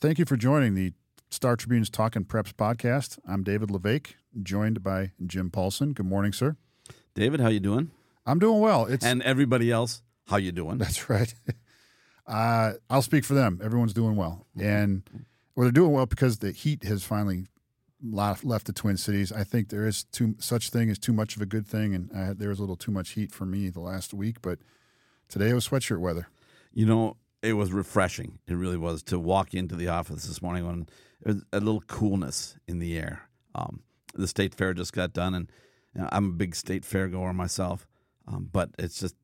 Thank you for joining the Star Tribune's Talkin' Preps podcast. I'm David Levesque, joined by Jim Paulson. Good morning, sir. David, how you doing? I'm doing well. And everybody else, how you doing? That's right. I'll speak for them. Everyone's doing well. And they're doing well because the heat has finally left the Twin Cities. I think there is such thing as too much of a good thing, and there was a little too much heat for me the last week, but today it was sweatshirt weather. You know, it was refreshing. It really was to walk into the office this morning when there was a little coolness in the air. The State Fair just got done, and you know, I'm a big State Fair goer myself, but it's just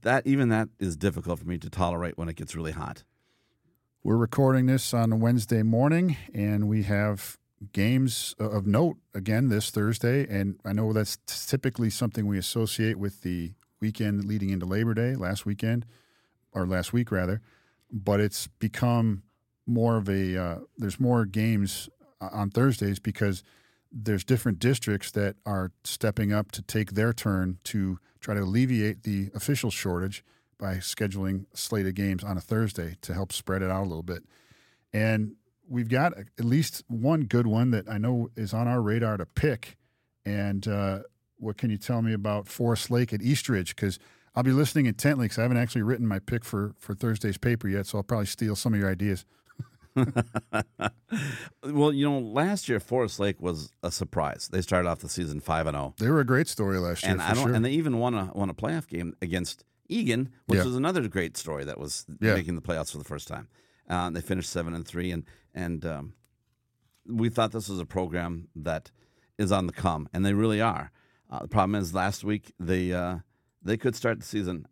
that is difficult for me to tolerate when it gets really hot. We're recording this on a Wednesday morning, and we have games of note again this Thursday, and I know that's typically something we associate with the weekend leading into Labor Day, last week, but it's become more of a there's more games on Thursdays because there's different districts that are stepping up to take their turn to try to alleviate the official shortage by scheduling a slate of games on a Thursday to help spread it out a little bit. And we've got at least one good one that I know is on our radar to pick. And what can you tell me about Forest Lake at Eastridge? Because I'll be listening intently because I haven't actually written my pick for Thursday's paper yet, so I'll probably steal some of your ideas. Well, you know, last year Forest Lake was a surprise. They started off the season 5-0. They were a great story last year, and they even won a playoff game against Eagan, which was another great story that was making the playoffs for the first time. They finished 7-3, and we thought this was a program that is on the come, and they really are. The problem is last week they could start the season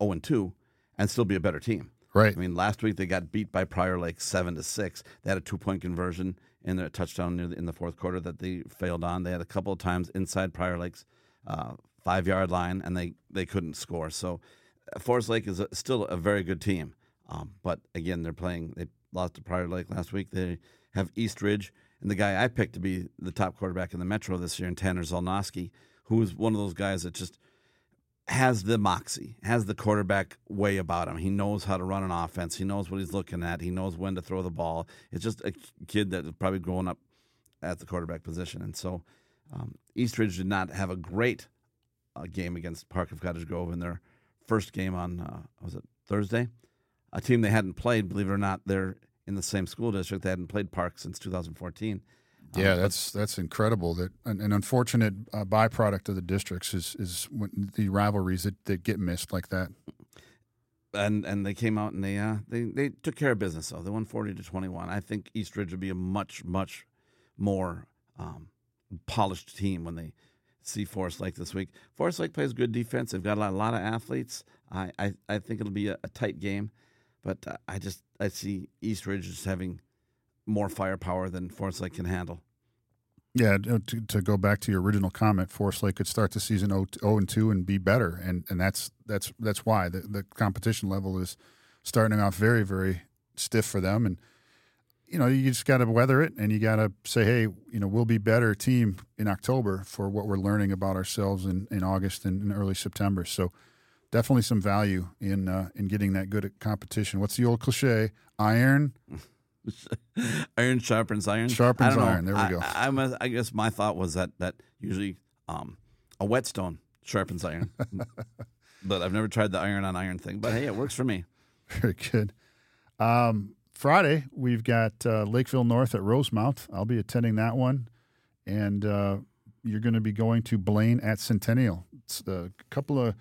0-2 and still be a better team. Right. I mean, last week they got beat by Prior Lake 7-6. They had a 2-point conversion and a touchdown in the fourth quarter that they failed on. They had a couple of times inside Prior Lake's 5-yard line, and they couldn't score. So Forest Lake is still a very good team. But again, they're playing. They lost to Prior Lake last week. They have East Ridge, and the guy I picked to be the top quarterback in the Metro this year, and Tanner Zolnoski, who is one of those guys that just has the moxie, has the quarterback way about him. He knows how to run an offense. He knows what he's looking at. He knows when to throw the ball. It's just a kid that is probably growing up at the quarterback position. And so Eastridge did not have a great game against Park of Cottage Grove in their first game on, Thursday? A team they hadn't played, believe it or not. They're in the same school district. They hadn't played Park since 2014. Yeah, that's incredible. That an unfortunate byproduct of the districts is when the rivalries that get missed like that. And they came out and they took care of business. Though they won 40-21. I think Eastridge would be a much more polished team when they see Forest Lake this week. Forest Lake plays good defense. They've got a lot of athletes. I think it'll be a tight game. But I see Eastridge just having more firepower than Forest Lake can handle. Yeah, to go back to your original comment, Forest Lake could start the season 0-2 and be better, and that's why the competition level is starting off very, very stiff for them. And you know, you just got to weather it, and you got to say, hey, you know, we'll be better team in October for what we're learning about ourselves in August and early September. So definitely some value in getting that good at competition. What's the old cliche? Iron sharpens iron. Sharpens iron. There we go. I guess my thought was that usually a whetstone sharpens iron. But I've never tried the iron on iron thing. But hey, it works for me. Very good. Friday, we've got Lakeville North at Rosemount. I'll be attending that one. And you're going to be going to Blaine at Centennial. It's a couple of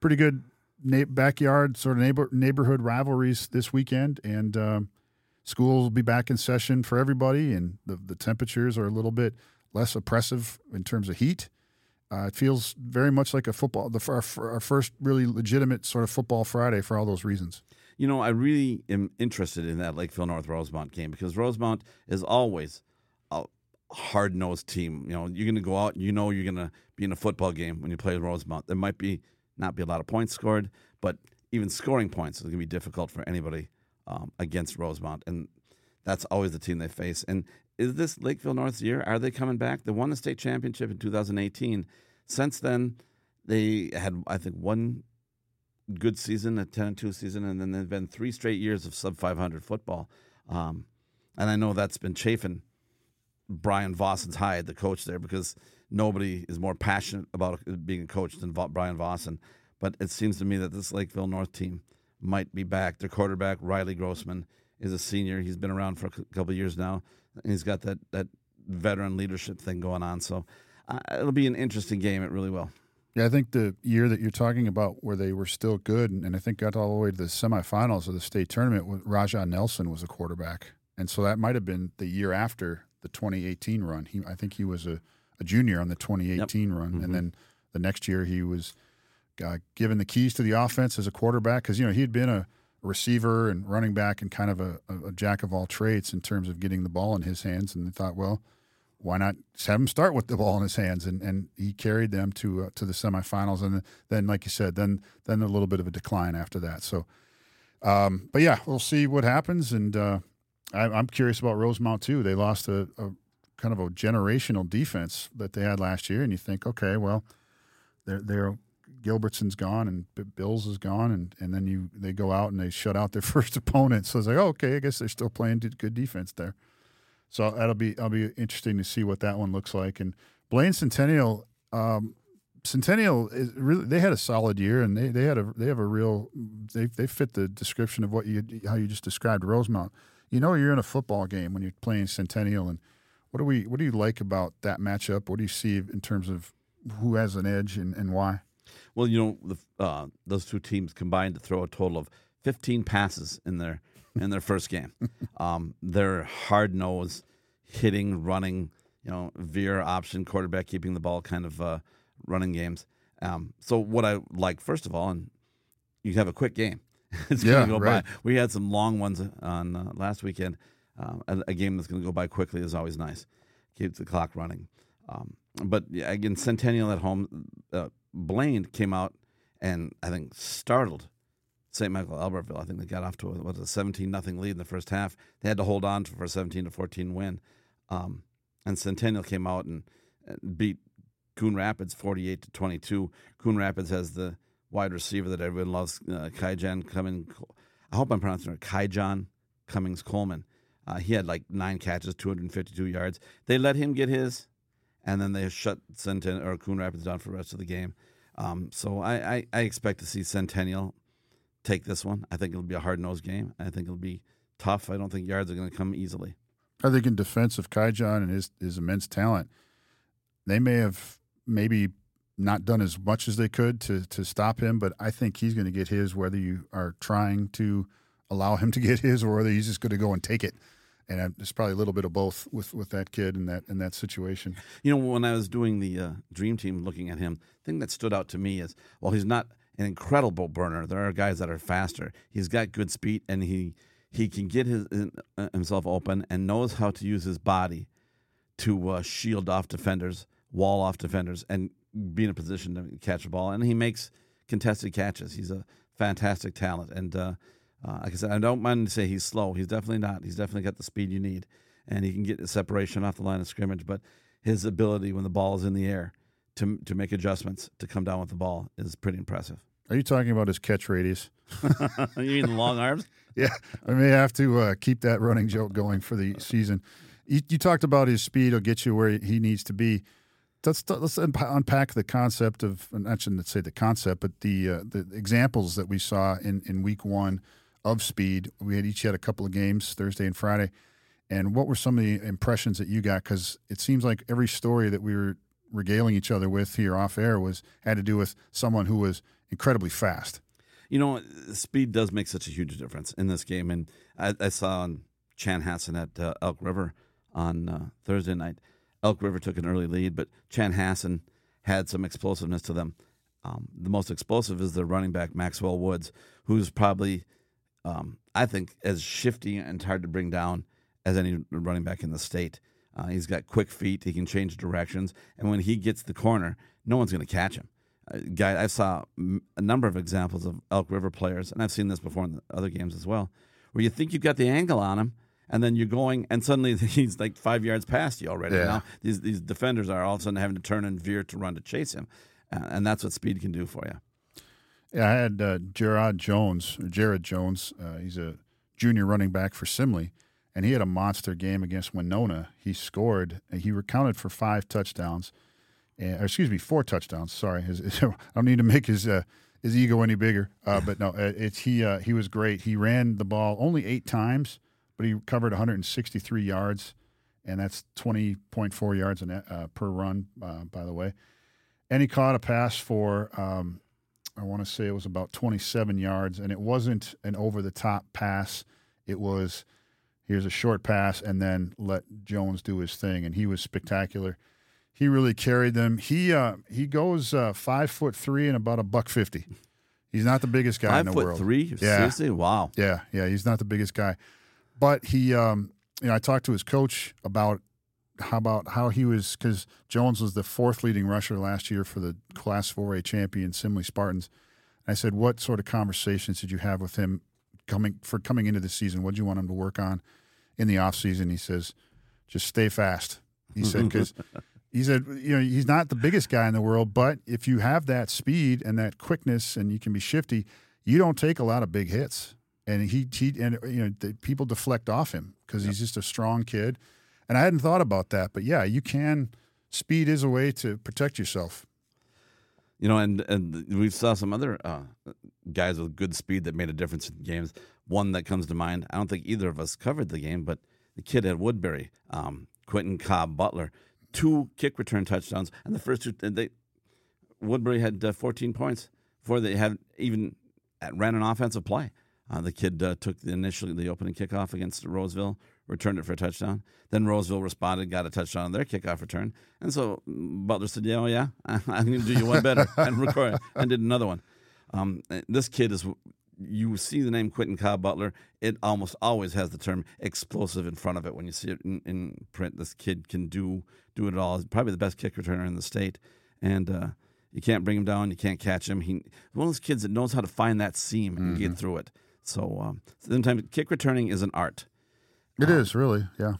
pretty good backyard sort of neighborhood rivalries this weekend. And school will be back in session for everybody, and the temperatures are a little bit less oppressive in terms of heat. It feels very much like our first really legitimate sort of football Friday for all those reasons. You know, I really am interested in that Lakeville North Rosemount game because Rosemount is always a hard-nosed team. You know, you're going to go out, and you know you're going to be in a football game when you play Rosemount. There might not be a lot of points scored, but even scoring points is going to be difficult for anybody against Rosemount, and that's always the team they face. And is this Lakeville North's year? Are they coming back? They won the state championship in 2018. Since then, they had, I think, one good season, a 10-2 season, and then they've been 3 straight years of sub-500 football. And I know that's been chafing Brian Vossen's hide, the coach there, because nobody is more passionate about being a coach than Brian Vossen. But it seems to me that this Lakeville North team might be back. Their quarterback, Riley Grossman, is a senior. He's been around for a couple of years now, and he's got that veteran leadership thing going on. So it'll be an interesting game. It really will. Yeah, I think the year that you're talking about where they were still good, and I think got all the way to the semifinals of the state tournament, Rashon Nelson was a quarterback. And so that might have been the year after the 2018 run. I think he was a junior on the 2018 run. Mm-hmm. And then the next year he was given the keys to the offense as a quarterback because, he had been a receiver and running back and kind of a jack of all trades in terms of getting the ball in his hands. And they thought, well, why not have him start with the ball in his hands? And he carried them to the semifinals. And then, like you said, then a little bit of a decline after that. So, but yeah, we'll see what happens. And I'm curious about Rosemount too. They lost a kind of a generational defense that they had last year. And you think, okay, well, they're Gilbertson's gone and Bills is gone, and then they go out and they shut out their first opponent. So it's like, oh, okay, I guess they're still playing good defense there. So that'll be interesting to see what that one looks like. And Blaine Centennial is really, they had a solid year, and they fit the description of how you just described Rosemount. You're in a football game when you're playing Centennial, and what do you like about that matchup? What do you see in terms of who has an edge and why? Well, those two teams combined to throw a total of 15 passes in their first game. They're hard-nosed, hitting, running, veer option, quarterback keeping the ball kind of running games. So what I like, first of all, and you have a quick game. It's going to go right by. We had some long ones on last weekend. A game that's going to go by quickly is always nice. Keeps the clock running. But, again, Centennial at home, Blaine came out and I think startled St. Michael Albertville. I think they got off to a 17-0 lead in the first half. They had to hold on for a 17-14 win. And Centennial came out and beat Coon Rapids 48-22. Coon Rapids has the wide receiver that everyone loves, Kaijhan Cummings. I hope I'm pronouncing it. Kaijhan Cummings-Coleman. He had like 9 catches, 252 yards. They let him get his. And then they shut Coon Rapids down for the rest of the game. So I expect to see Centennial take this one. I think it'll be a hard-nosed game. I think it'll be tough. I don't think yards are going to come easily. I think in defense of Kaijhan and his immense talent, they may have maybe not done as much as they could to stop him, but I think he's going to get his whether you are trying to allow him to get his or whether he's just going to go and take it. And it's probably a little bit of both with that kid and that situation. When I was doing the Dream Team, looking at him, the thing that stood out to me is, well, he's not an incredible burner. There are guys that are faster. He's got good speed, and he can get himself open and knows how to use his body to shield off defenders, wall off defenders, and be in a position to catch a ball. And he makes contested catches. He's a fantastic talent. And like I said, I don't mind to say he's slow. He's definitely not. He's definitely got the speed you need, and he can get the separation off the line of scrimmage. But his ability when the ball is in the air to make adjustments, to come down with the ball, is pretty impressive. Are you talking about his catch radius? You mean long arms? Yeah, I may have to keep that running joke going for the season. You talked about his speed will get you where he needs to be. Let's unpack the concept of, and I shouldn't say the concept, but the examples that we saw in week one. Of speed. We had a couple of games Thursday and Friday. And what were some of the impressions that you got? Because it seems like every story that we were regaling each other with here off air had to do with someone who was incredibly fast. Speed does make such a huge difference in this game. And I saw on Chanhassen at Elk River on Thursday night. Elk River took an early lead, but Chanhassen had some explosiveness to them. The most explosive is the running back, Maxwell Woods, who's probably I think as shifty and hard to bring down as any running back in the state. He's got quick feet. He can change directions. And when he gets the corner, no one's going to catch him. I saw a number of examples of Elk River players, and I've seen this before in other games as well, where you think you've got the angle on him, and then you're going, and suddenly he's like 5 yards past you already. Yeah. Now these defenders are all of a sudden having to turn and veer to run to chase him, and that's what speed can do for you. Yeah, I had Jared Jones. He's a junior running back for Simley, And he had a monster game against Winona. He scored. He accounted for four touchdowns. Sorry, I don't need to make his ego any bigger. But no, it's he was great. He ran the ball only 8 times, but he covered 163 yards, and that's 20.4 yards per run. By the way, and he caught a pass for I want to say it was about 27 yards, and it wasn't an over-the-top pass. It was, here's a short pass, and then let Jones do his thing, and he was spectacular. He really carried them. He goes 5'3" and about $150. He's not the biggest guy in the world. 5'3", yeah. Seriously, wow. Yeah. He's not the biggest guy, but he, I talked to his coach about how he was, because Jones was the 4th leading rusher last year for the Class 4A champion Simley Spartans. And I said, what sort of conversations did you have with him coming into the season? What do you want him to work on in the offseason? He says, just stay fast. He said, because he said, he's not the biggest guy in the world, but if you have that speed and that quickness and you can be shifty, you don't take a lot of big hits. And people deflect off him because he's just a strong kid. And I hadn't thought about that, but yeah, you can. Speed is a way to protect yourself. And we saw some other guys with good speed that made a difference in games. One that comes to mind, I don't think either of us covered the game, but the kid at Woodbury, Quentin Cobb-Butler, 2 kick return touchdowns, and the first two, Woodbury had 14 points before they had even ran an offensive play. The kid took the opening kickoff against Roseville, returned it for a touchdown. Then Roseville responded, got a touchdown on their kickoff return. And so Butler said, I'm going to do you one better, and did another one. This kid is, you see the name Quentin Cobb-Butler, it almost always has the term explosive in front of it. When you see it in print, this kid can do it all. He's probably the best kick returner in the state. And you can't bring him down, you can't catch him. He's one of those kids that knows how to find that seam and get through it. So sometimes kick returning is an art. It is, really, yeah.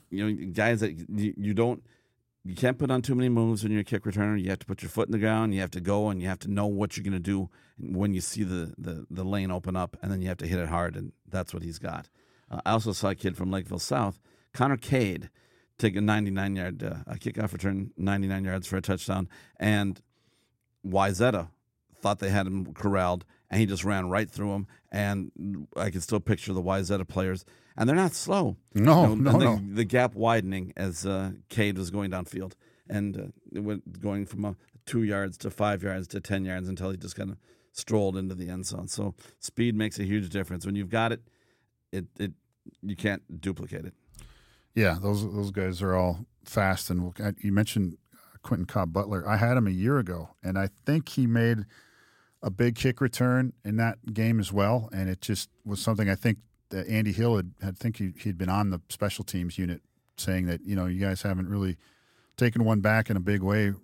Guys that you can't put on too many moves when you're a kick returner. You have to put your foot in the ground. You have to go, and you have to know what you're going to do when you see the lane open up, and then you have to hit it hard, and that's what he's got. I also saw a kid from Lakeville South, Connor Cade, take a 99-yard kickoff return, 99 yards for a touchdown, and Wyzetta thought they had him corralled, and he just ran right through him, and I can still picture the Wyzetta players. And they're not slow. No. The gap widening as Cade was going downfield. And it went going from 2 yards to 5 yards to 10 yards until he just kind of strolled into the end zone. So speed makes a huge difference. When you've got it, it you can't duplicate it. Yeah, those guys are all fast. And you mentioned Quentin Cobb-Butler. I had him a year ago, and I think he made a big kick return in that game as well. And it just was something I think – Andy Hill he'd been on the special teams unit saying that, you guys haven't really taken one back in a big way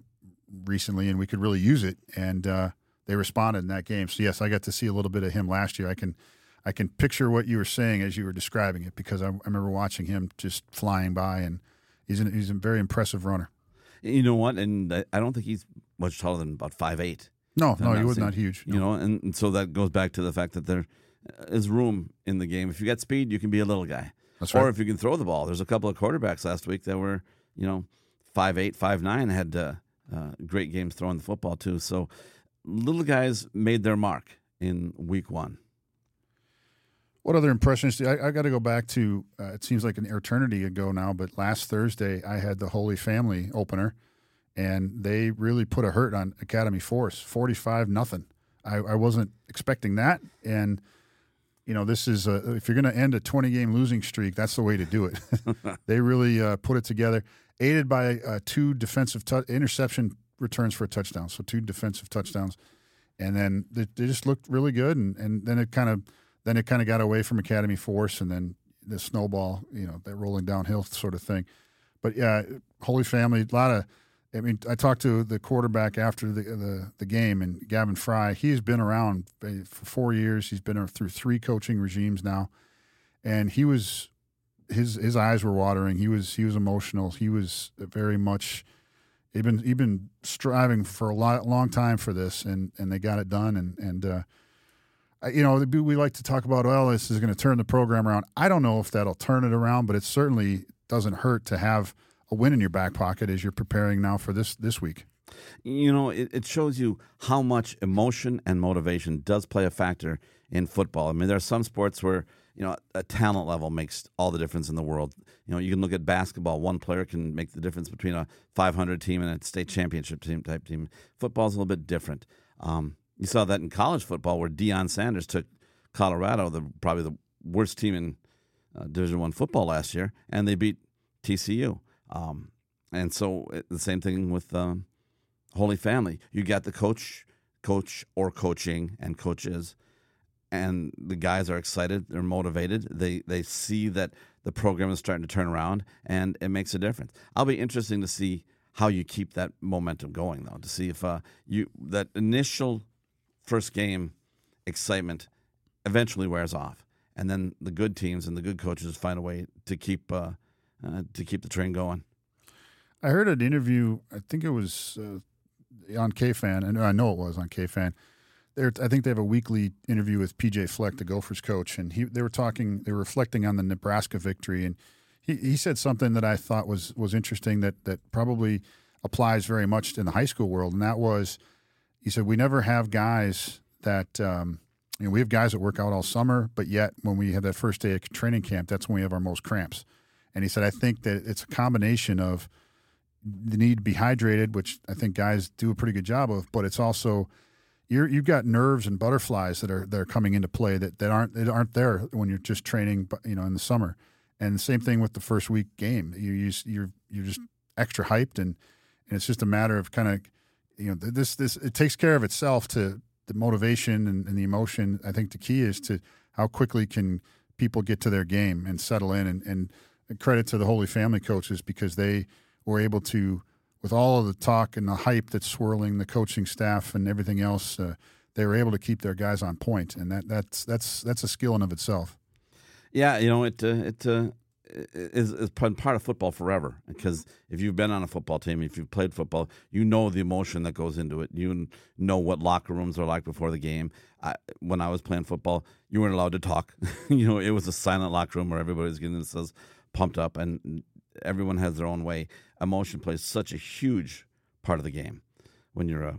recently, and we could really use it. And they responded in that game. So, yes, I got to see a little bit of him last year. I can picture what you were saying as you were describing it, because I remember watching him just flying by, and he's a very impressive runner. You know what? And I don't think he's much taller than about 5'8". No, he was not huge. No. And so that goes back to the fact that they're – is room in the game. If you got speed, you can be a little guy. That's right. Or if you can throw the ball. There's a couple of quarterbacks last week that were, 5'8", 5'9", had great games throwing the football too. So little guys made their mark in week one. What other impressions? I got to go back to, it seems like an eternity ago now, but last Thursday I had the Holy Family opener, and they really put a hurt on Academy Force, 45-0. I wasn't expecting that, and this is if you're going to end a 20-game losing streak, that's the way to do it. They really put it together, aided by 2 defensive interception returns for a touchdown, so 2 defensive touchdowns, and then they just looked really good. And then it kind of got away from Academy Force, and then the snowball, that rolling downhill sort of thing. But yeah, Holy Family, I talked to the quarterback after the game, and Gavin Fry, he's been around for 4 years. He's been through 3 coaching regimes now, and he was his eyes were watering. He was emotional. He was very much he'd been striving for a long time for this, and they got it done. And you know, we like to talk about, well, this is going to turn the program around. I don't know if that'll turn it around, but it certainly doesn't hurt to have a win in your back pocket as you're preparing now for this week. You know, it shows you how much emotion and motivation does play a factor in football. I mean, there are some sports where, you know, a talent level makes all the difference in the world. You know, you can look at basketball. One player can make the difference between a 500 team and a state championship team type team. Football's a little bit different. You saw that in college football where Deion Sanders took Colorado, probably the worst team in Division I football last year, and they beat TCU. And so the same thing with Holy Family. You got the coach or coaching and coaches, and the guys are excited. They're motivated. They see that the program is starting to turn around, and it makes a difference. I'll be interesting to see how you keep that momentum going, though, to see if that initial first game excitement eventually wears off, and then the good teams and the good coaches find a way to keep the train going. I heard an interview. I think it was on KFan, and I know it was on KFan. I think they have a weekly interview with P.J. Fleck, the Gophers coach, and they were reflecting on the Nebraska victory, and he said something that I thought was interesting that probably applies very much in the high school world, and that was, he said, we never have guys that you know, we have guys that work out all summer, but yet when we have that first day of training camp, that's when we have our most cramps. And he said, I think that it's a combination of the need to be hydrated, which I think guys do a pretty good job of, but it's also you've got nerves and butterflies that are coming into play that aren't there when you're just training, you know, in the summer. And the same thing with the first week game. You're just extra hyped, and it's just a matter of kind of, you know, this it takes care of itself to the motivation and the emotion. I think the key is to how quickly can people get to their game and settle in, and credit to the Holy Family coaches, because they were able to, with all of the talk and the hype that's swirling the coaching staff and everything else, they were able to keep their guys on point, and that's a skill in of itself. Yeah, you know, it is part of football forever, because if you've been on a football team, if you've played football, you know the emotion that goes into it. You know what locker rooms are like before the game. When I was playing football, you weren't allowed to talk. You know, it was a silent locker room where everybody was getting themselves pumped up, and everyone has their own way. Emotion plays such a huge part of the game when you're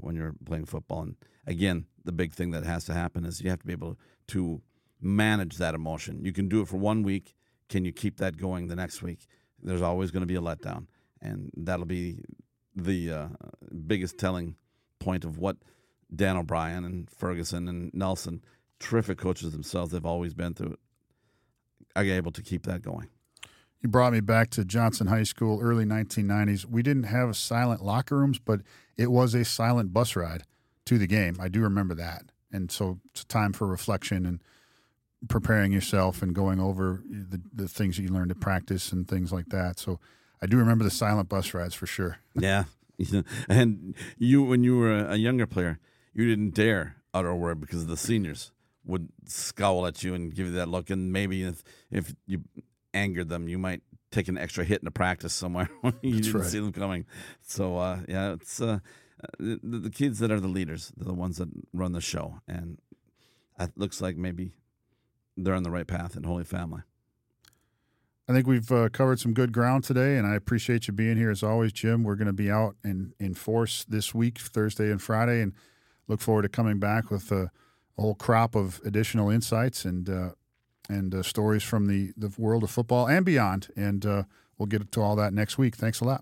playing football. And again, the big thing that has to happen is you have to be able to manage that emotion. You can do it for 1 week. Can you keep that going the next week? There's always going to be a letdown, and that'll be the biggest telling point of what Dan O'Brien and Ferguson and Nelson, terrific coaches themselves, they've always been through it, are able to keep that going. You brought me back to Johnson High School, early 1990s. We didn't have silent locker rooms, but it was a silent bus ride to the game. I do remember that. And so it's time for reflection and preparing yourself and going over the things that you learned at practice and things like that. So I do remember the silent bus rides for sure. Yeah. And you, when you were a younger player, you didn't dare utter a word because the seniors would scowl at you and give you that look. And maybe if you angered them, you might take an extra hit in a practice somewhere. You That's didn't right. see them coming. So yeah, it's the kids that are the leaders, they're the ones that run the show, and it looks like maybe they're on the right path in Holy Family. I think we've covered some good ground today, and I appreciate you being here as always, Jim. We're going to be out in force this week, Thursday and Friday, and look forward to coming back with a whole crop of additional insights and stories from the world of football and beyond. And we'll get to all that next week. Thanks a lot.